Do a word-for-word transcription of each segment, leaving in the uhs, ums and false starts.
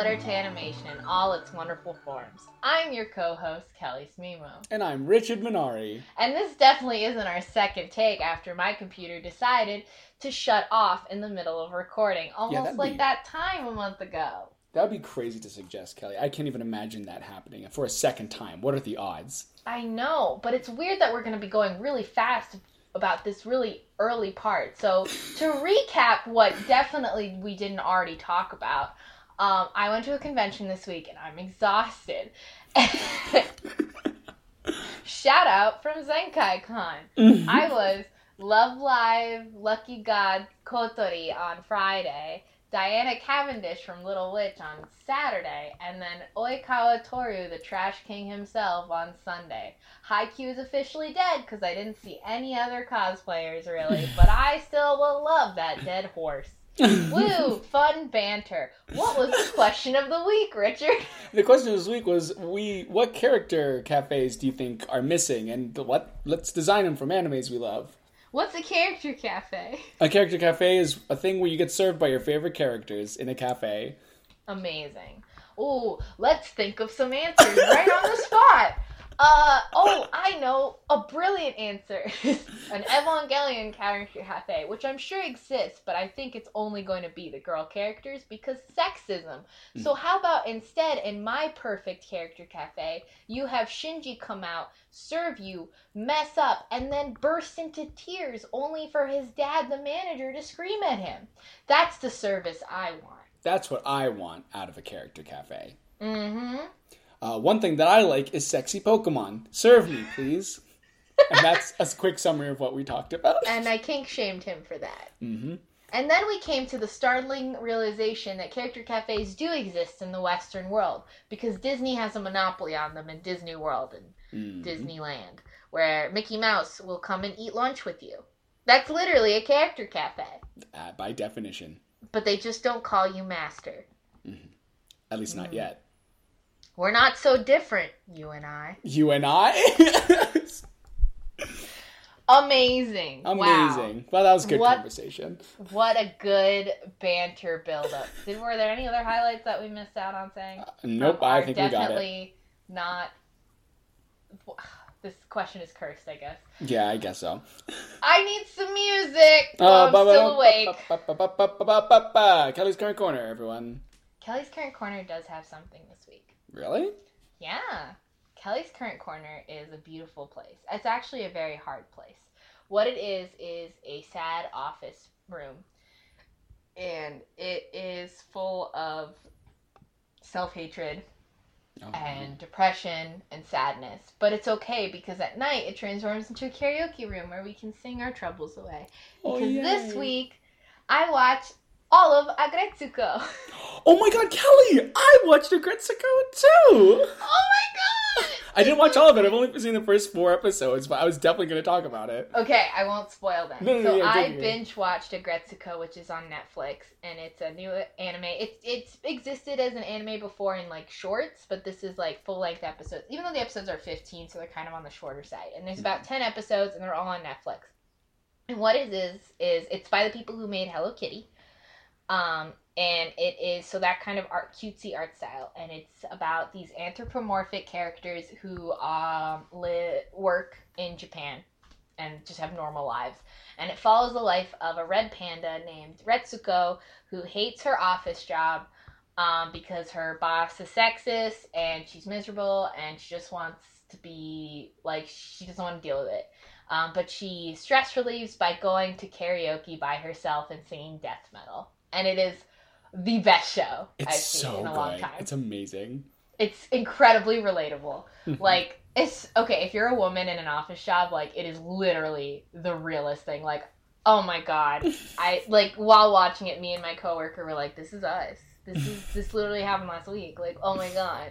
To animation in all its wonderful forms. I'm your co-host, Kelly Smemo. And I'm Richard Minari. And this definitely isn't our second take after my computer decided to shut off in the middle of recording, almost yeah, like be, that time a month ago. That would be crazy to suggest, Kelly. I can't even imagine that happening for a second time. What are the odds? I know, but it's weird that we're going to be going really fast about this really early part. So to recap what definitely we didn't already talk about, Um, I went to a convention this week, and I'm exhausted. Shout out from Zenkai Con. Mm-hmm. I was Love Live, Lucky God, Kotori on Friday, Diana Cavendish from Little Witch on Saturday, and then Oikawa Toru, the Trash King himself, on Sunday. Haikyuu is officially dead, because I didn't see any other cosplayers, really, but I still will love that dead horse. Woo! Fun banter. What was the question of the week, Richard? The question of this week was, we what character cafes do you think are missing, and what let's design them from animes we love. What's a character cafe? A character cafe is a thing where you get served by your favorite characters in a cafe. Amazing. Ooh, let's think of some answers right on the spot. Uh, oh, I know a brilliant answer. An Evangelion character cafe, which I'm sure exists, but I think it's only going to be the girl characters because sexism. Mm. So how about instead, in my perfect character cafe, you have Shinji come out, serve you, mess up, and then burst into tears only for his dad, the manager, to scream at him. That's the service I want. That's what I want out of a character cafe. Mm-hmm. Uh, one thing that I like is sexy Pokemon. Serve me, please. And that's a quick summary of what we talked about. And I kink-shamed him for that. Mm-hmm. And then we came to the startling realization that character cafes do exist in the Western world, because Disney has a monopoly on them in Disney World and mm-hmm. Disneyland, where Mickey Mouse will come and eat lunch with you. That's literally a character cafe. Uh, by definition. But they just don't call you master. Mm-hmm. At least not mm-hmm. yet. We're not so different, you and I. You and I? Amazing. Amazing. Wow. Well, that was a good what, conversation. What a good banter buildup. Did, were there any other highlights that we missed out on saying? Uh, nope, um, I think we got it. Definitely not... This question is cursed, I guess. Yeah, I guess so. I need some music while I'm still awake. Kelly's Current Corner, everyone. Kelly's Current Corner does have something this week. Really? Yeah. Kelly's Current Corner is a beautiful place. It's actually a very hard place. What it is is a sad office room, and it is full of self-hatred oh. and depression and sadness. But it's okay, because at night it transforms into a karaoke room where we can sing our troubles away. Because oh, this week I watched all of Aggretsuko. Oh my god, Kelly! I watched Aggretsuko too! Oh my god! I didn't watch all of it. I've only seen the first four episodes, but I was definitely going to talk about it. Okay, I won't spoil them. No, no, so no, no, I no, no. binge-watched Aggretsuko, which is on Netflix, and it's a new anime. It's it's existed as an anime before in, like, shorts, but this is, like, full-length episodes. Even though the episodes are fifteen, so they're kind of on the shorter side. And there's about ten episodes, and they're all on Netflix. And what it is, is it's by the people who made Hello Kitty. Um, and it is, so that kind of art, cutesy art style, and it's about these anthropomorphic characters who, um, live, work in Japan and just have normal lives. And it follows the life of a red panda named Retsuko, who hates her office job, um, because her boss is sexist and she's miserable and she just wants to be, like, she doesn't want to deal with it. Um, but she stress relieves by going to karaoke by herself and singing death metal. And it is the best show it's I've seen so in a long good. time. It's amazing. It's incredibly relatable. Like, It's okay, if you're a woman in an office job, like, it is literally the realest thing. Like, oh my God. I, like, while watching it, me and my coworker were like, this is us. This is, this literally happened last week. Like, oh my God.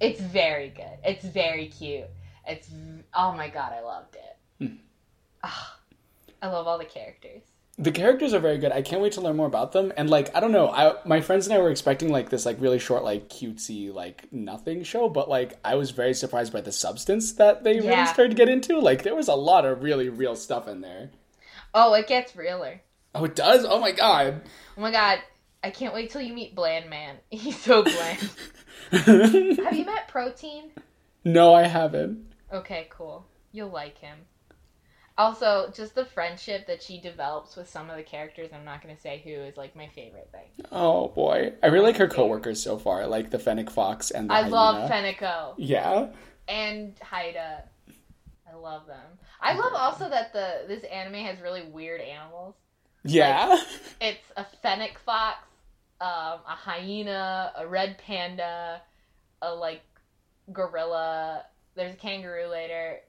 It's very good. It's very cute. It's, oh my God, I loved it. Mm. Oh, I love all the characters. The characters are very good. I can't wait to learn more about them. And, like, I don't know. I, my friends and I were expecting, like, this, like, really short, like, cutesy, like, nothing show. But, like, I was very surprised by the substance that they yeah. really started to get into. Like, there was a lot of really real stuff in there. Oh, it gets realer. Oh, it does? Oh, my God. Oh, my God. I can't wait till you meet Bland Man. He's so bland. Have you met Protein? No, I haven't. Okay, cool. You'll like him. Also, just the friendship that she develops with some of the characters, I'm not going to say who, is, like, my favorite thing. Oh, boy. I really like her coworkers so far, like the Fennec Fox and the I Hyena. Love Fenneco. Yeah? And Haida. I love them. I love also that the this anime has really weird animals. Yeah? Like, it's a Fennec Fox, um, a hyena, a red panda, a, like, gorilla. There's a kangaroo later.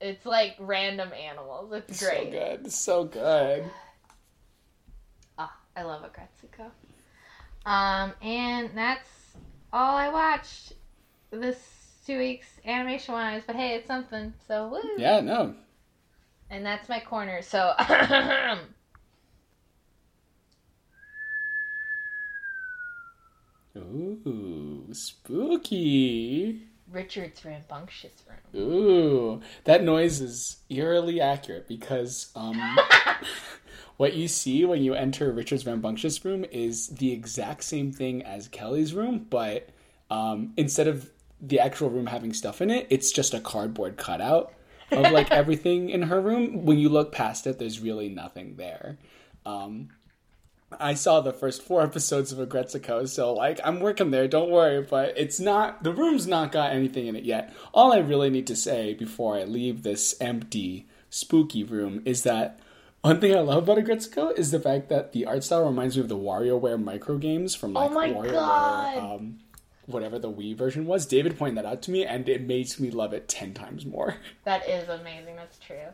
It's like random animals. It's great. So good. So good. Oh, I love Aggretsuko. Um, and that's all I watched this two weeks animation wise. But hey, it's something. So woo. Yeah, no. And that's my corner. So. Ooh, spooky. Richard's rambunctious room. Ooh, that noise is eerily accurate because um, what you see when you enter Richard's rambunctious room is the exact same thing as Kelly's room, but um, instead of the actual room having stuff in it, it's just a cardboard cutout of, like, everything in her room. When you look past it, there's really nothing there. Um, I saw the first four episodes of Aggretsuko, so, like, I'm working there, don't worry, but it's not, the room's not got anything in it yet. All I really need to say before I leave this empty, spooky room is that one thing I love about Aggretsuko is the fact that the art style reminds me of the WarioWare micro games from, like, oh my WarioWare, God. um, whatever the Wii version was. David pointed that out to me, and it makes me love it ten times more. That is amazing, that's true.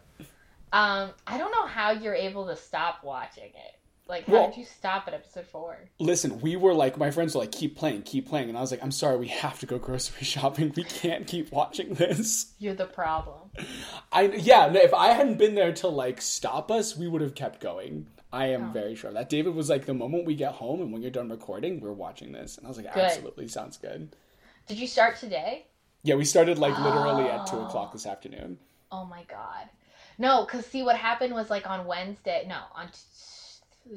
Um, I don't know how you're able to stop watching it. Like, how well, did you stop at episode four? Listen, we were like, my friends were like, keep playing, keep playing. And I was like, I'm sorry, we have to go grocery shopping. We can't keep watching this. You're the problem. I Yeah, if I hadn't been there to, like, stop us, we would have kept going. I am oh. very sure of that. David was like, the moment we get home and when you're done recording, we're watching this. And I was like, good. Absolutely sounds good. Did you start today? Yeah, we started, like, oh. literally at two o'clock this afternoon. Oh, my God. No, because, see, what happened was, like, on Wednesday, no, on t-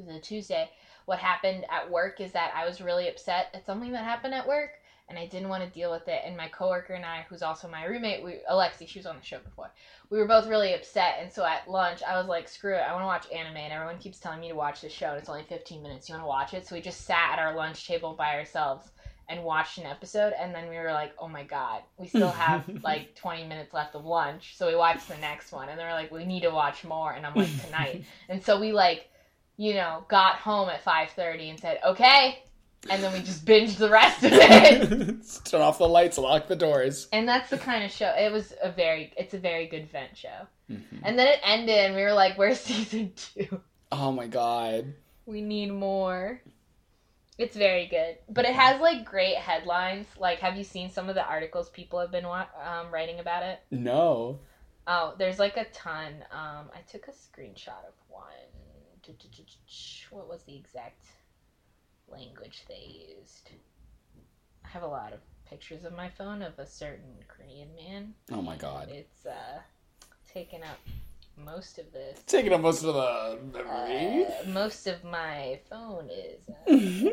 the Tuesday, what happened at work is that I was really upset at something that happened at work, and I didn't want to deal with it, and my coworker and I, who's also my roommate, we, Alexi, she was on the show before, we were both really upset, and so at lunch, I was like, screw it, I want to watch anime, and everyone keeps telling me to watch this show, and it's only fifteen minutes, you want to watch it? So we just sat at our lunch table by ourselves and watched an episode, and then we were like, oh my God, we still have, like, twenty minutes left of lunch, so we watched the next one, and they were like, we need to watch more, and I'm like, tonight, and so we, like, you know, got home at five thirty and said, okay, and then we just binged the rest of it. Turn off the lights, lock the doors. And that's the kind of show, it was a very, it's a very good vent show. Mm-hmm. And then it ended and we were like, where's season two? Oh my God. We need more. It's very good. But it has, like, great headlines. Like, have you seen some of the articles people have been wa- um, writing about it? No. Oh, there's, like, a ton. Um, I took a screenshot of one. What was the exact language they used? I have a lot of pictures on my phone of a certain Korean man. Oh my God. It's uh, taken up most of this. Taking up most of the memory. Uh, most of my phone is uh,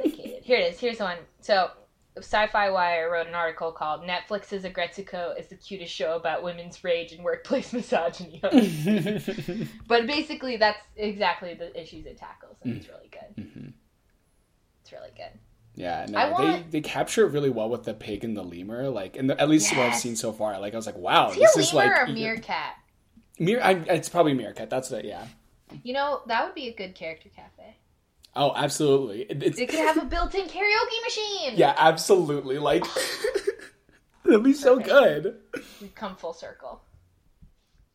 dedicated. Here it is. Here's one. So, Sci-fi Wire wrote an article called Netflix's Aggretsuko is the cutest show about women's rage and workplace misogyny. But basically, that's exactly the issues it tackles, and mm. it's really good. Mm-hmm. It's really good. Yeah, no, I want... they, they capture it really well with the pig and the lemur, like, and the, at least yes. what I've seen so far. Like, I was like, wow, is this is like... a lemur or a meerkat? Mere, I, it's probably meerkat, that's it, yeah. You know, that would be a good character cafe. Oh, absolutely. It, it's... it could have a built-in karaoke machine. Yeah, absolutely. Like, That'd be so okay. good. We've come full circle.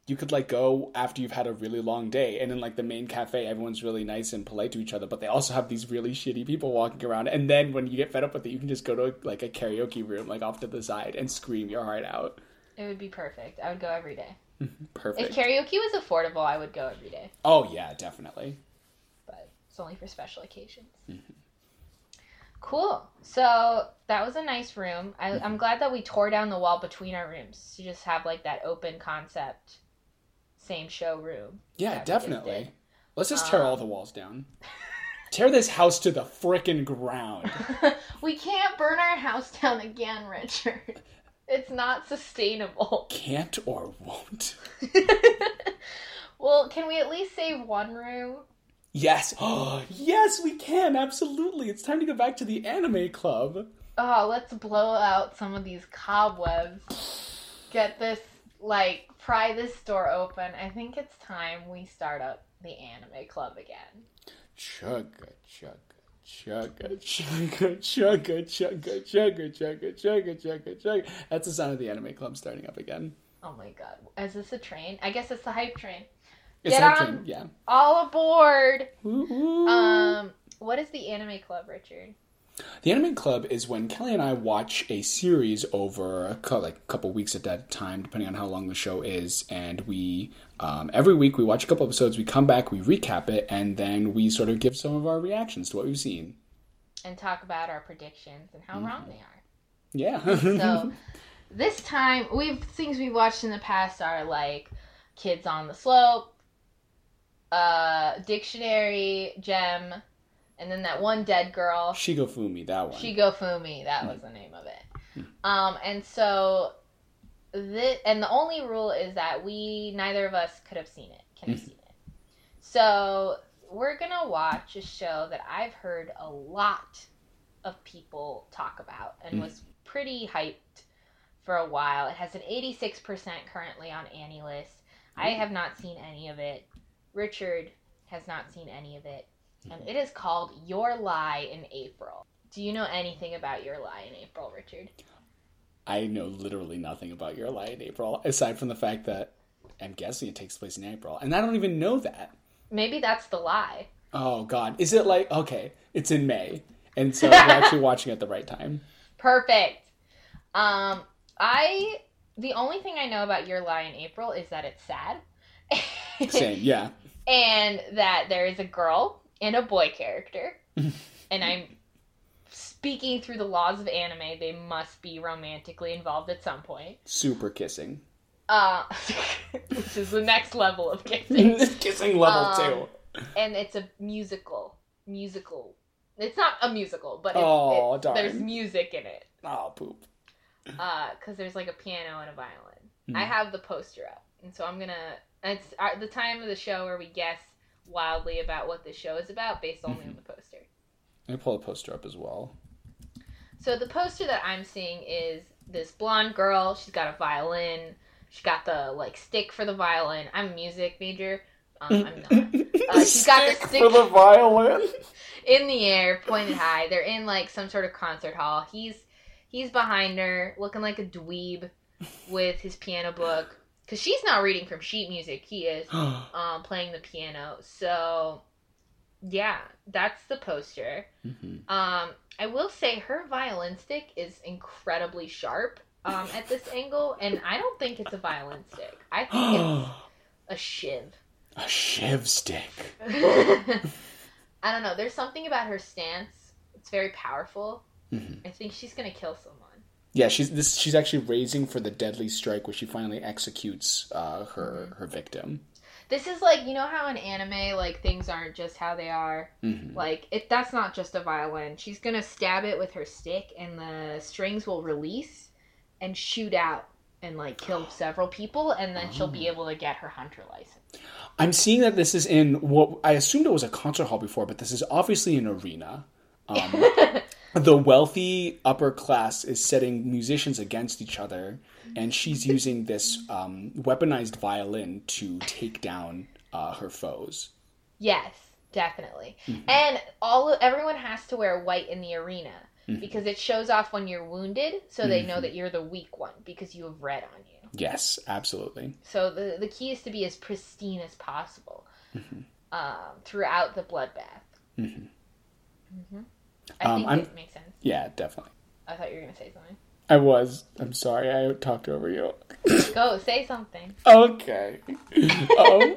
You could, like, go after you've had a really long day, and in, like, the main cafe, everyone's really nice and polite to each other, but they also have these really shitty people walking around, and then when you get fed up with it, you can just go to, like, a karaoke room, like, off to the side and scream your heart out. It would be perfect. I would go every day. Perfect. If karaoke was affordable, I would go every day. Oh, yeah, definitely. But it's only for special occasions. Mm-hmm. Cool. So that was a nice room. I, I'm glad that we tore down the wall between our rooms to just have, like, that open concept, same show room. Yeah, definitely. Just Let's just tear um, all the walls down. Tear this house to the frickin' ground. We can't burn our house down again, Richard. It's not sustainable. Can't or won't. Well, can we at least save one room? Yes. Oh, yes, we can. Absolutely. It's time to go back to the anime club. Oh, let's blow out some of these cobwebs. Get this, like, pry this door open. I think it's time we start up the anime club again. Chugga, chugga, chugga, chugga, chugga, chugga, chugga, chugga, chugga, chugga, chugga. That's the sound of the anime club starting up again. Oh, my God. Is this a train? I guess it's the hype train. It's Get on, train, yeah. All aboard. Woo-hoo. Um, what is the anime club, Richard? The anime club is when Kelly and I watch a series over a co- like a couple weeks at that time, depending on how long the show is, and we um, every week we watch a couple episodes, we come back, we recap it, and then we sort of give some of our reactions to what we've seen. And talk about our predictions and how mm-hmm. wrong they are. Yeah. So this time, we've things we've watched in the past are like Kids on the Slope, Uh, Dictionary, Gem, and then that one dead girl. Shigofumi, that one. Shigofumi, that was the name of it. Um, and so, this, and the only rule is that we, neither of us could have seen it, can have seen it. So, we're gonna watch a show that I've heard a lot of people talk about, and was pretty hyped for a while. It has an eighty-six percent currently on Annie List. I have not seen any of it. Richard has not seen any of it, and it is called Your Lie in April. Do you know anything about Your Lie in April, Richard? I know literally nothing about Your Lie in April, aside from the fact that I'm guessing it takes place in April, and I don't even know that. Maybe that's the lie. Oh, God. Is it like, okay, it's in May, and so we're actually watching at the right time. Perfect. Um, I, the only thing I know about Your Lie in April is that it's sad. Same, yeah. And that there is a girl and a boy character. And I'm speaking through the laws of anime. They must be romantically involved at some point. Super kissing. Uh, which is the next level of kissing. Kissing level um, two. And it's a musical. Musical. It's not a musical, but it's, oh, it's, there's music in it. Oh, poop. Because uh, there's like a piano and a violin. Mm. I have the poster up. And so I'm going to... It's the time of the show where we guess wildly about what the show is about based only mm-hmm. on the poster. I pull the poster up as well. So the poster that I'm seeing is this blonde girl. She's got a violin. She's got the, like, stick for the violin. I'm a music major. Um, I'm not. Uh, she's got the stick for the violin? In the air, pointed high. They're in, like, some sort of concert hall. He's, he's behind her, looking like a dweeb with his piano book. Because she's not reading from sheet music. He is um, playing the piano. So, yeah, that's the poster. Mm-hmm. Um, I will say her violin stick is incredibly sharp um, at this angle. And I don't think it's a violin stick. I think it's a shiv. A shiv stick. I don't know. There's something about her stance. It's very powerful. Mm-hmm. I think she's going to kill someone. Yeah, she's this. She's actually raising for the deadly strike where she finally executes uh, her her victim. This is like, you know how in anime, like, things aren't just how they are? Mm-hmm. Like, it, that's not just a violin. She's going to stab it with her stick, and the strings will release and shoot out and, like, kill several people, and then oh. she'll be able to get her hunter license. I'm seeing that this is in what I assumed it was a concert hall before, but this is obviously an arena. Um The wealthy upper class is setting musicians against each other, and she's using this um, weaponized violin to take down uh, her foes. Yes, definitely. Mm-hmm. And all everyone has to wear white in the arena. mm-hmm. because it shows off when you're wounded, so they mm-hmm. know that you're the weak one because you have red on you. Yes, absolutely. So the the key is to be as pristine as possible mm-hmm. um, throughout the bloodbath. Mm-hmm. Mm-hmm. I um, think I'm, it makes sense. Yeah, definitely. I thought you were going to say something. I was. I'm sorry. I talked over you. Go, say something. Okay. Oh.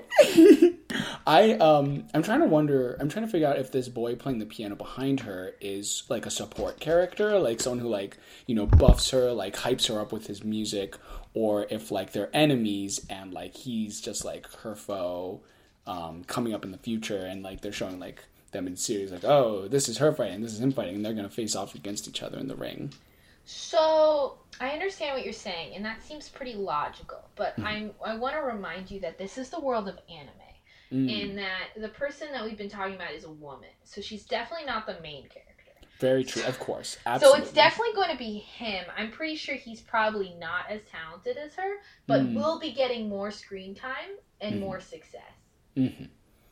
I, um, I'm trying to wonder, I'm trying to figure out if this boy playing the piano behind her is, like, a support character, like, someone who, like, you know, buffs her, like, hypes her up with his music, or if, like, they're enemies and, like, he's just, like, her foe um, coming up in the future, and, like, they're showing, like, them in series, like, oh, this is her fighting, this is him fighting, and they're going to face off against each other in the ring. So, I understand what you're saying, and that seems pretty logical, but mm. I'm, I want to remind you that this is the world of anime, mm. and that the person that we've been talking about is a woman, so she's definitely not the main character. Very true, of course, absolutely. So it's definitely going to be him. I'm pretty sure he's probably not as talented as her, but mm. will be getting more screen time and mm. more success. Mm-hmm.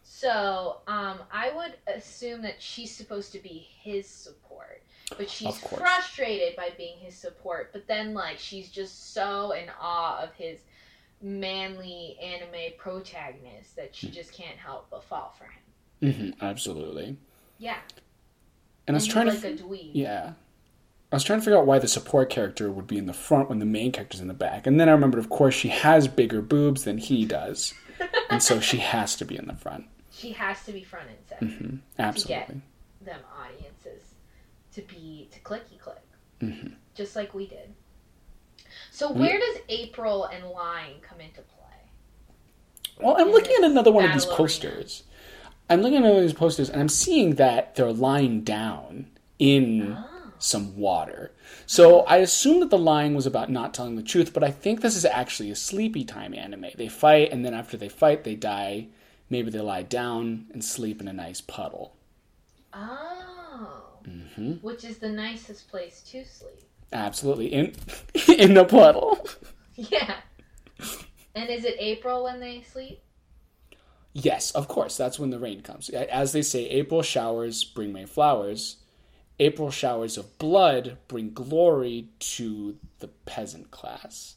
So, um, I would assume that she's supposed to be his support, but she's frustrated by being his support, but then, like, she's just so in awe of his manly anime protagonist that she mm-hmm. just can't help but fall for him. Mm-hmm, absolutely. Yeah. And I was and trying to... like f- a dweeb. Yeah. I was trying to figure out why the support character would be in the front when the main character's in the back, and then I remembered, of course, she has bigger boobs than he does, and so she has to be in the front. She has to be front and center. Mm-hmm. Absolutely. To get them audiences to be, to clicky click. Mm-hmm. Just like we did. So where mm-hmm. does April and lying come into play? Well, I'm in looking at another one of these posters. Arena. I'm looking at another one of these posters and I'm seeing that they're lying down in oh. some water. So I assume that the lying was about not telling the truth, but I think this is actually a sleepy time anime. They fight and then after they fight, they die. Maybe they lie down and sleep in a nice puddle. Oh. Mm-hmm. Which is the nicest place to sleep. Absolutely. In in the puddle. Yeah. And is it April when they sleep? Yes, of course. That's when the rain comes. As they say, April showers bring May flowers. April showers of blood bring glory to the peasant class.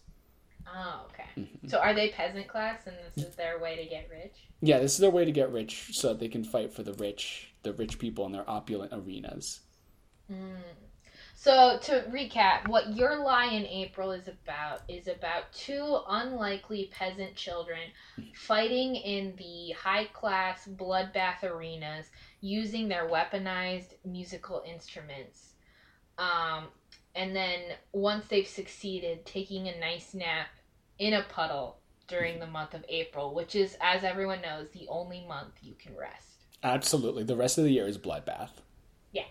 Oh, okay. Mm-hmm. So are they peasant class and this is their way to get rich? Yeah, this is their way to get rich so that they can fight for the rich, the rich people in their opulent arenas. Mm. So to recap, what Your Lie in April is about is about two unlikely peasant children fighting in the high-class bloodbath arenas using their weaponized musical instruments. Um... And then once they've succeeded, taking a nice nap in a puddle during the month of April, which is, as everyone knows, the only month you can rest. Absolutely. The rest of the year is bloodbath. Yeah.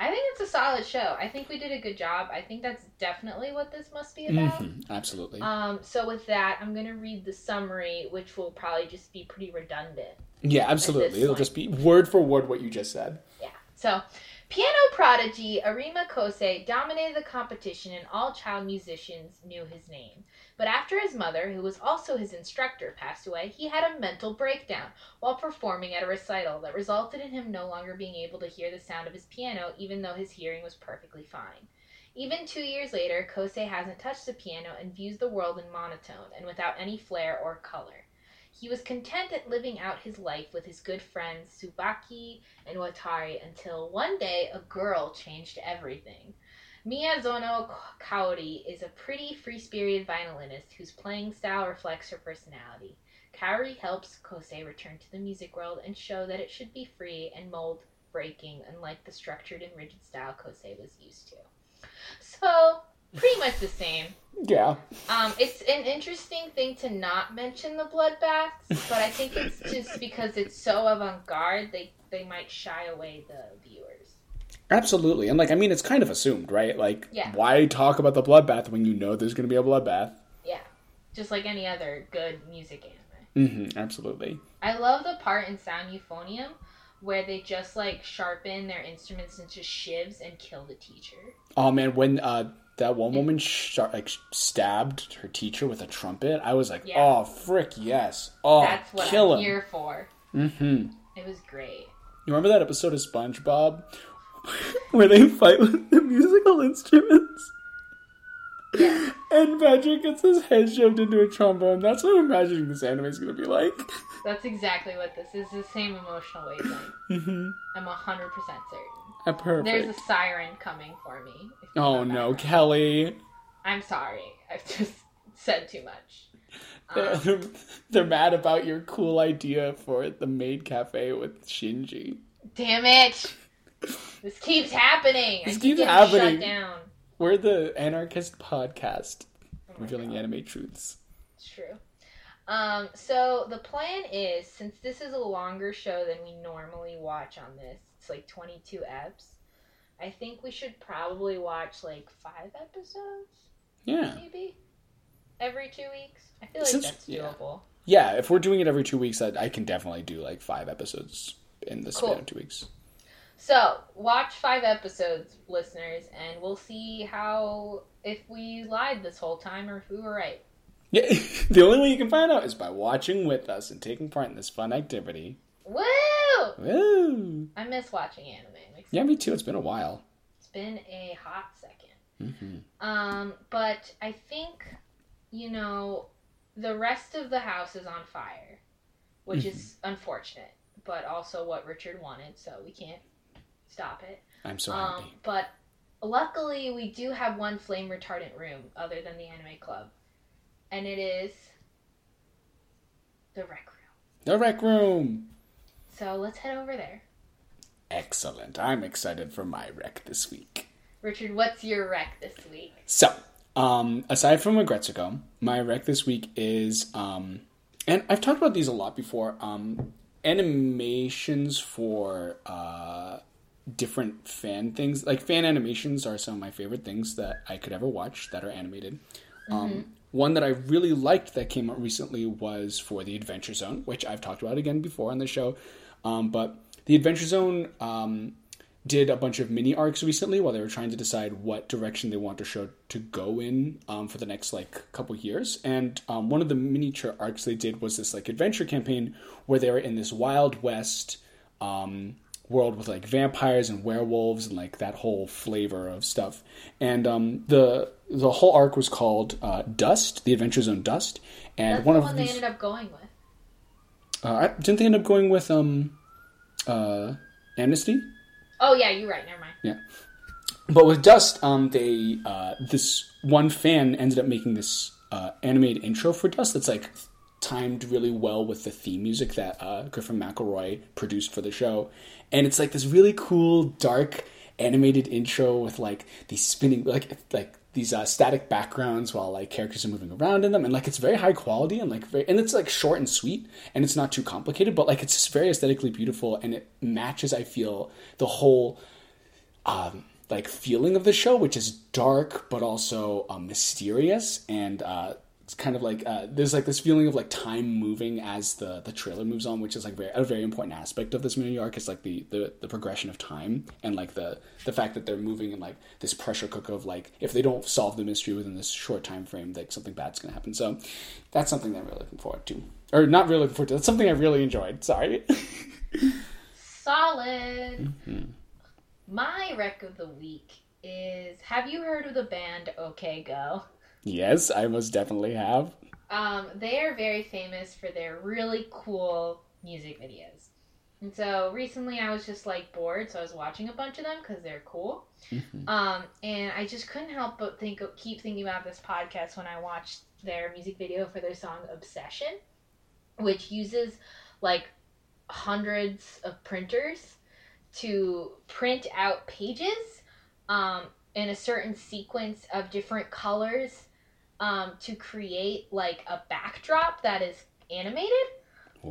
I think it's a solid show. I think we did a good job. I think that's definitely what this must be about. Mm-hmm. Absolutely. Um, so with that, I'm going to read the summary, which will probably just be pretty redundant. Yeah, absolutely. It'll just be word for word what you just said. Yeah. So... Piano prodigy Arima Kosei dominated the competition and all child musicians knew his name. But after his mother, who was also his instructor, passed away, he had a mental breakdown while performing at a recital that resulted in him no longer being able to hear the sound of his piano, even though his hearing was perfectly fine. Even two years later, Kosei hasn't touched the piano and views the world in monotone and without any flair or color. He was content at living out his life with his good friends Tsubaki and Watari until one day a girl changed everything. Miyazono Kaori is a pretty, free-spirited violinist whose playing style reflects her personality. Kaori helps Kosei return to the music world and show that it should be free and mold-breaking, unlike the structured and rigid style Kosei was used to. So... pretty much the same. Yeah. Um, it's an interesting thing to not mention the bloodbaths, but I think it's just because it's so avant-garde, they, they might shy away the viewers. Absolutely. And, like, I mean, it's kind of assumed, right? Like, yeah. Why talk about the bloodbath when you know there's going to be a bloodbath? Yeah. Just like any other good music anime. Mm-hmm. Absolutely. I love the part in Sound Euphonium where they just, like, sharpen their instruments into shivs and kill the teacher. Oh, man, when... uh. That one woman sh- like stabbed her teacher with a trumpet. I was like, yeah. oh, frick, yes. Oh, that's what kill I'm him. Here for. Mm-hmm. It was great. You remember that episode of SpongeBob where they fight with the musical instruments. Yeah. And Patrick gets his head shoved into a trombone. That's what I'm imagining this anime is going to be like. That's exactly what this is. The same emotional wavelength. Mm-hmm. I'm one hundred percent certain. A perfect. There's a siren coming for me. Oh no, right. Kelly. I'm sorry. I've just said too much. Um, they're, they're mad about your cool idea for the maid cafe with Shinji. Damn it. This keeps happening. This I keeps happening. Shut down. We're the anarchist podcast, oh revealing anime truths. It's true. Um, so the plan is, since this is a longer show than we normally watch on this, it's like twenty-two eps, I think we should probably watch like five episodes? Yeah. Maybe? Every two weeks? I feel like since, that's doable. Yeah. yeah, if we're doing it every two weeks, I, I can definitely do like five episodes in the cool. span of two weeks. So, watch five episodes, listeners, and we'll see how, if we lied this whole time or if we were right. Yeah, the only way you can find out is by watching with us and taking part in this fun activity. Woo! Woo! I miss watching anime. Makes yeah, me too. It's been a while. It's been a hot second. Mm-hmm. Um, but I think, you know, the rest of the house is on fire, which mm-hmm. is unfortunate, but also what Richard wanted, so we can't stop it. I'm so happy. Um, but luckily, we do have one flame retardant room other than the anime club, and it is the rec room. The rec room. So let's head over there. Excellent. I'm excited for my rec this week. Richard, what's your rec this week? So, um, aside from Aggretsuko, my rec this week is, um, and I've talked about these a lot before, um, animations for, uh, different fan things. Like, fan animations are some of my favorite things that I could ever watch that are animated. Mm-hmm. Um, one that I really liked that came out recently was for the Adventure Zone, which I've talked about again before on the show. Um, but the Adventure Zone um, did a bunch of mini arcs recently while they were trying to decide what direction they want the show to go in um, for the next like couple years. And um, one of the miniature arcs they did was this like adventure campaign where they were in this Wild West Um, world with like vampires and werewolves and like that whole flavor of stuff, and um the the whole arc was called uh Dust, the Adventure Zone Dust, and that's one the of one these, they ended up going with uh didn't they end up going with um uh Amnesty? Oh yeah, you're right, never mind. Yeah, but with Dust, um they uh this one fan ended up making this uh animated intro for Dust that's like timed really well with the theme music that uh, Griffin McElroy produced for the show. And it's like this really cool, dark, animated intro with like these spinning, like like these uh, static backgrounds while like characters are moving around in them. And like it's very high quality and like very, and it's like short and sweet and it's not too complicated, but like it's just very aesthetically beautiful and it matches, I feel, the whole um, like feeling of the show, which is dark but also um, mysterious and uh it's kind of like uh, there's like this feeling of like time moving as the, the trailer moves on, which is like very, a very important aspect of this mini arc. Is like the, the, the progression of time and like the, the fact that they're moving in like this pressure cooker of like if they don't solve the mystery within this short time frame, like something bad's gonna happen. So that's something that I'm really looking forward to, or not really looking forward to. That's something I really enjoyed. Sorry. Solid. Mm-hmm. My rec of the week is: have you heard of the band OK Go? Yes, I most definitely have. Um, they are very famous for their really cool music videos. And so recently I was just like bored, so I was watching a bunch of them because they're cool. Mm-hmm. Um, and I just couldn't help but think, keep thinking about this podcast when I watched their music video for their song Obsession, which uses like hundreds of printers to print out pages um, in a certain sequence of different colors. Um, to create like a backdrop that is animated.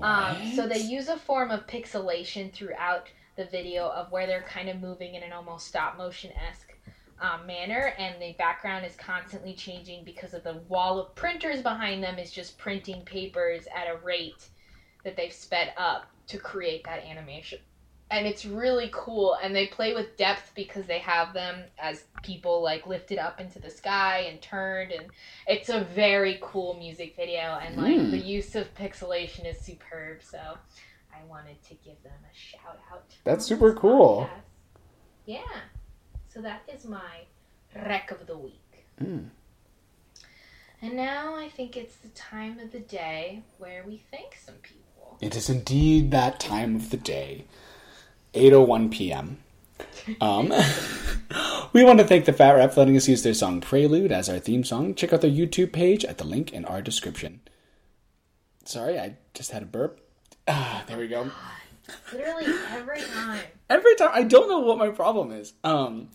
Um, so they use a form of pixelation throughout the video of where they're kind of moving in an almost stop motion-esque um, manner, and the background is constantly changing because of the wall of printers behind them is just printing papers at a rate that they've sped up to create that animation. And it's really cool, and they play with depth because they have them as people like lifted up into the sky and turned, and it's a very cool music video, and like mm. the use of pixelation is superb, so I wanted to give them a shout out. That's super cool. Podcast. Yeah. So that is my rec of the week. Mm. And now I think it's the time of the day where we thank some people. It is indeed that time of the day. eight oh one p.m. Um, we want to thank the Fat Rap for letting us use their song Prelude as our theme song. Check out their YouTube page at the link in our description. Sorry, I just had a burp. Ah, there we go. Literally every time. Every time. I don't know what my problem is. Um,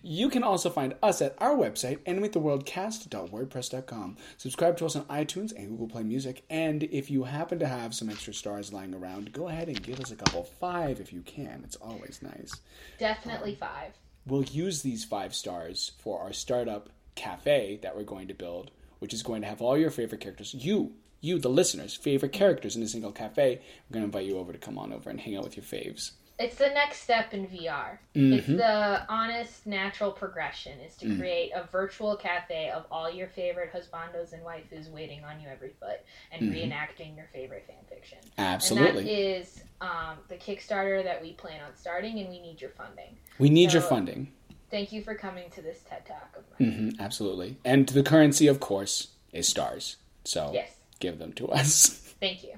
you can also find us at our website, animate the world cast dot wordpress dot com. Subscribe to us on iTunes and Google Play Music. And if you happen to have some extra stars lying around, go ahead and give us a couple. Five if you can. It's always nice. Definitely um, five. We'll use these five stars for our startup cafe that we're going to build, which is going to have all your favorite characters. You. You, the listeners, favorite characters in a single cafe. We're going to invite you over to come on over and hang out with your faves. It's the next step in V R. Mm-hmm. It's the honest, natural progression is to mm. create a virtual cafe of all your favorite husbandos and waifus waiting on you every foot and mm-hmm. reenacting your favorite fan fiction. Absolutely. And that is um, the Kickstarter that we plan on starting, and we need your funding. We need so, your funding. Thank you for coming to this TED Talk of mine. Mm-hmm, absolutely. And the currency, of course, is stars. So yes. Give them to us. Thank you.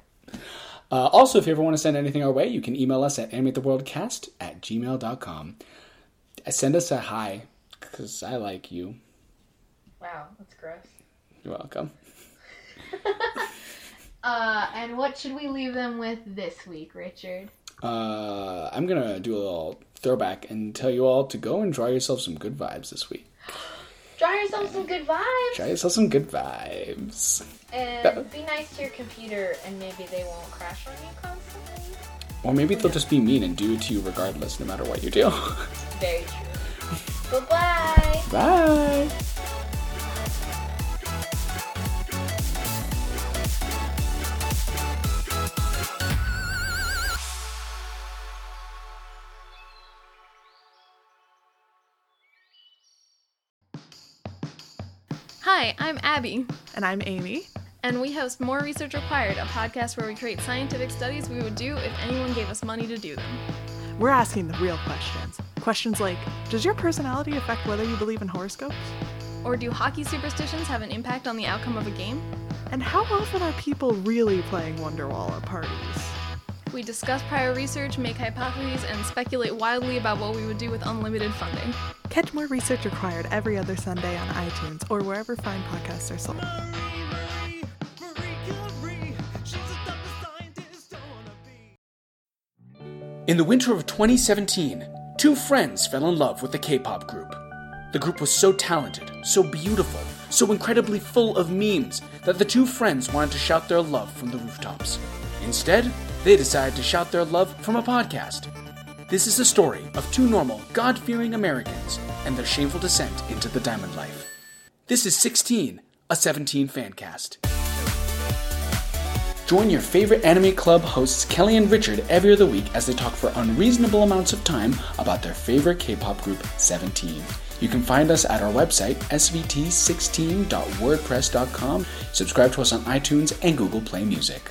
Uh, also, if you ever want to send anything our way, you can email us at animate the world cast at gmail dot com. Send us a hi, because I like you. Wow, that's gross. You're welcome. uh, and what should we leave them with this week, Richard? Uh, I'm going to do a little throwback and tell you all to go and draw yourself some good vibes this week. Draw yourself some good vibes. Draw yourself some good vibes. And be nice to your computer, and maybe they won't crash on you constantly. Or maybe they'll just be mean and do it to you regardless, no matter what you do. Very true. Bye-bye. Bye. Hi, I'm Abby. And I'm Amy. And we host More Research Required, a podcast where we create scientific studies we would do if anyone gave us money to do them. We're asking the real questions. Questions like, does your personality affect whether you believe in horoscopes? Or do hockey superstitions have an impact on the outcome of a game? And how often are people really playing Wonderwall at parties? We discuss prior research, make hypotheses, and speculate wildly about what we would do with unlimited funding. Catch More Research Required every other Sunday on iTunes or wherever fine podcasts are sold. Marie, Marie, Marie Curie, she's the scientist I wanna be. In the winter of twenty seventeen, two friends fell in love with a K-pop group. The group was so talented, so beautiful, so incredibly full of memes that the two friends wanted to shout their love from the rooftops. Instead, they decided to shout their love from a podcast. This is the story of two normal, God-fearing Americans and their shameful descent into the diamond life. This is sixteen, a seventeen fancast. Join your favorite anime club hosts Kelly and Richard every other week as they talk for unreasonable amounts of time about their favorite K-pop group, seventeen. You can find us at our website, s v t one six dot wordpress dot com. Subscribe to us on iTunes and Google Play Music.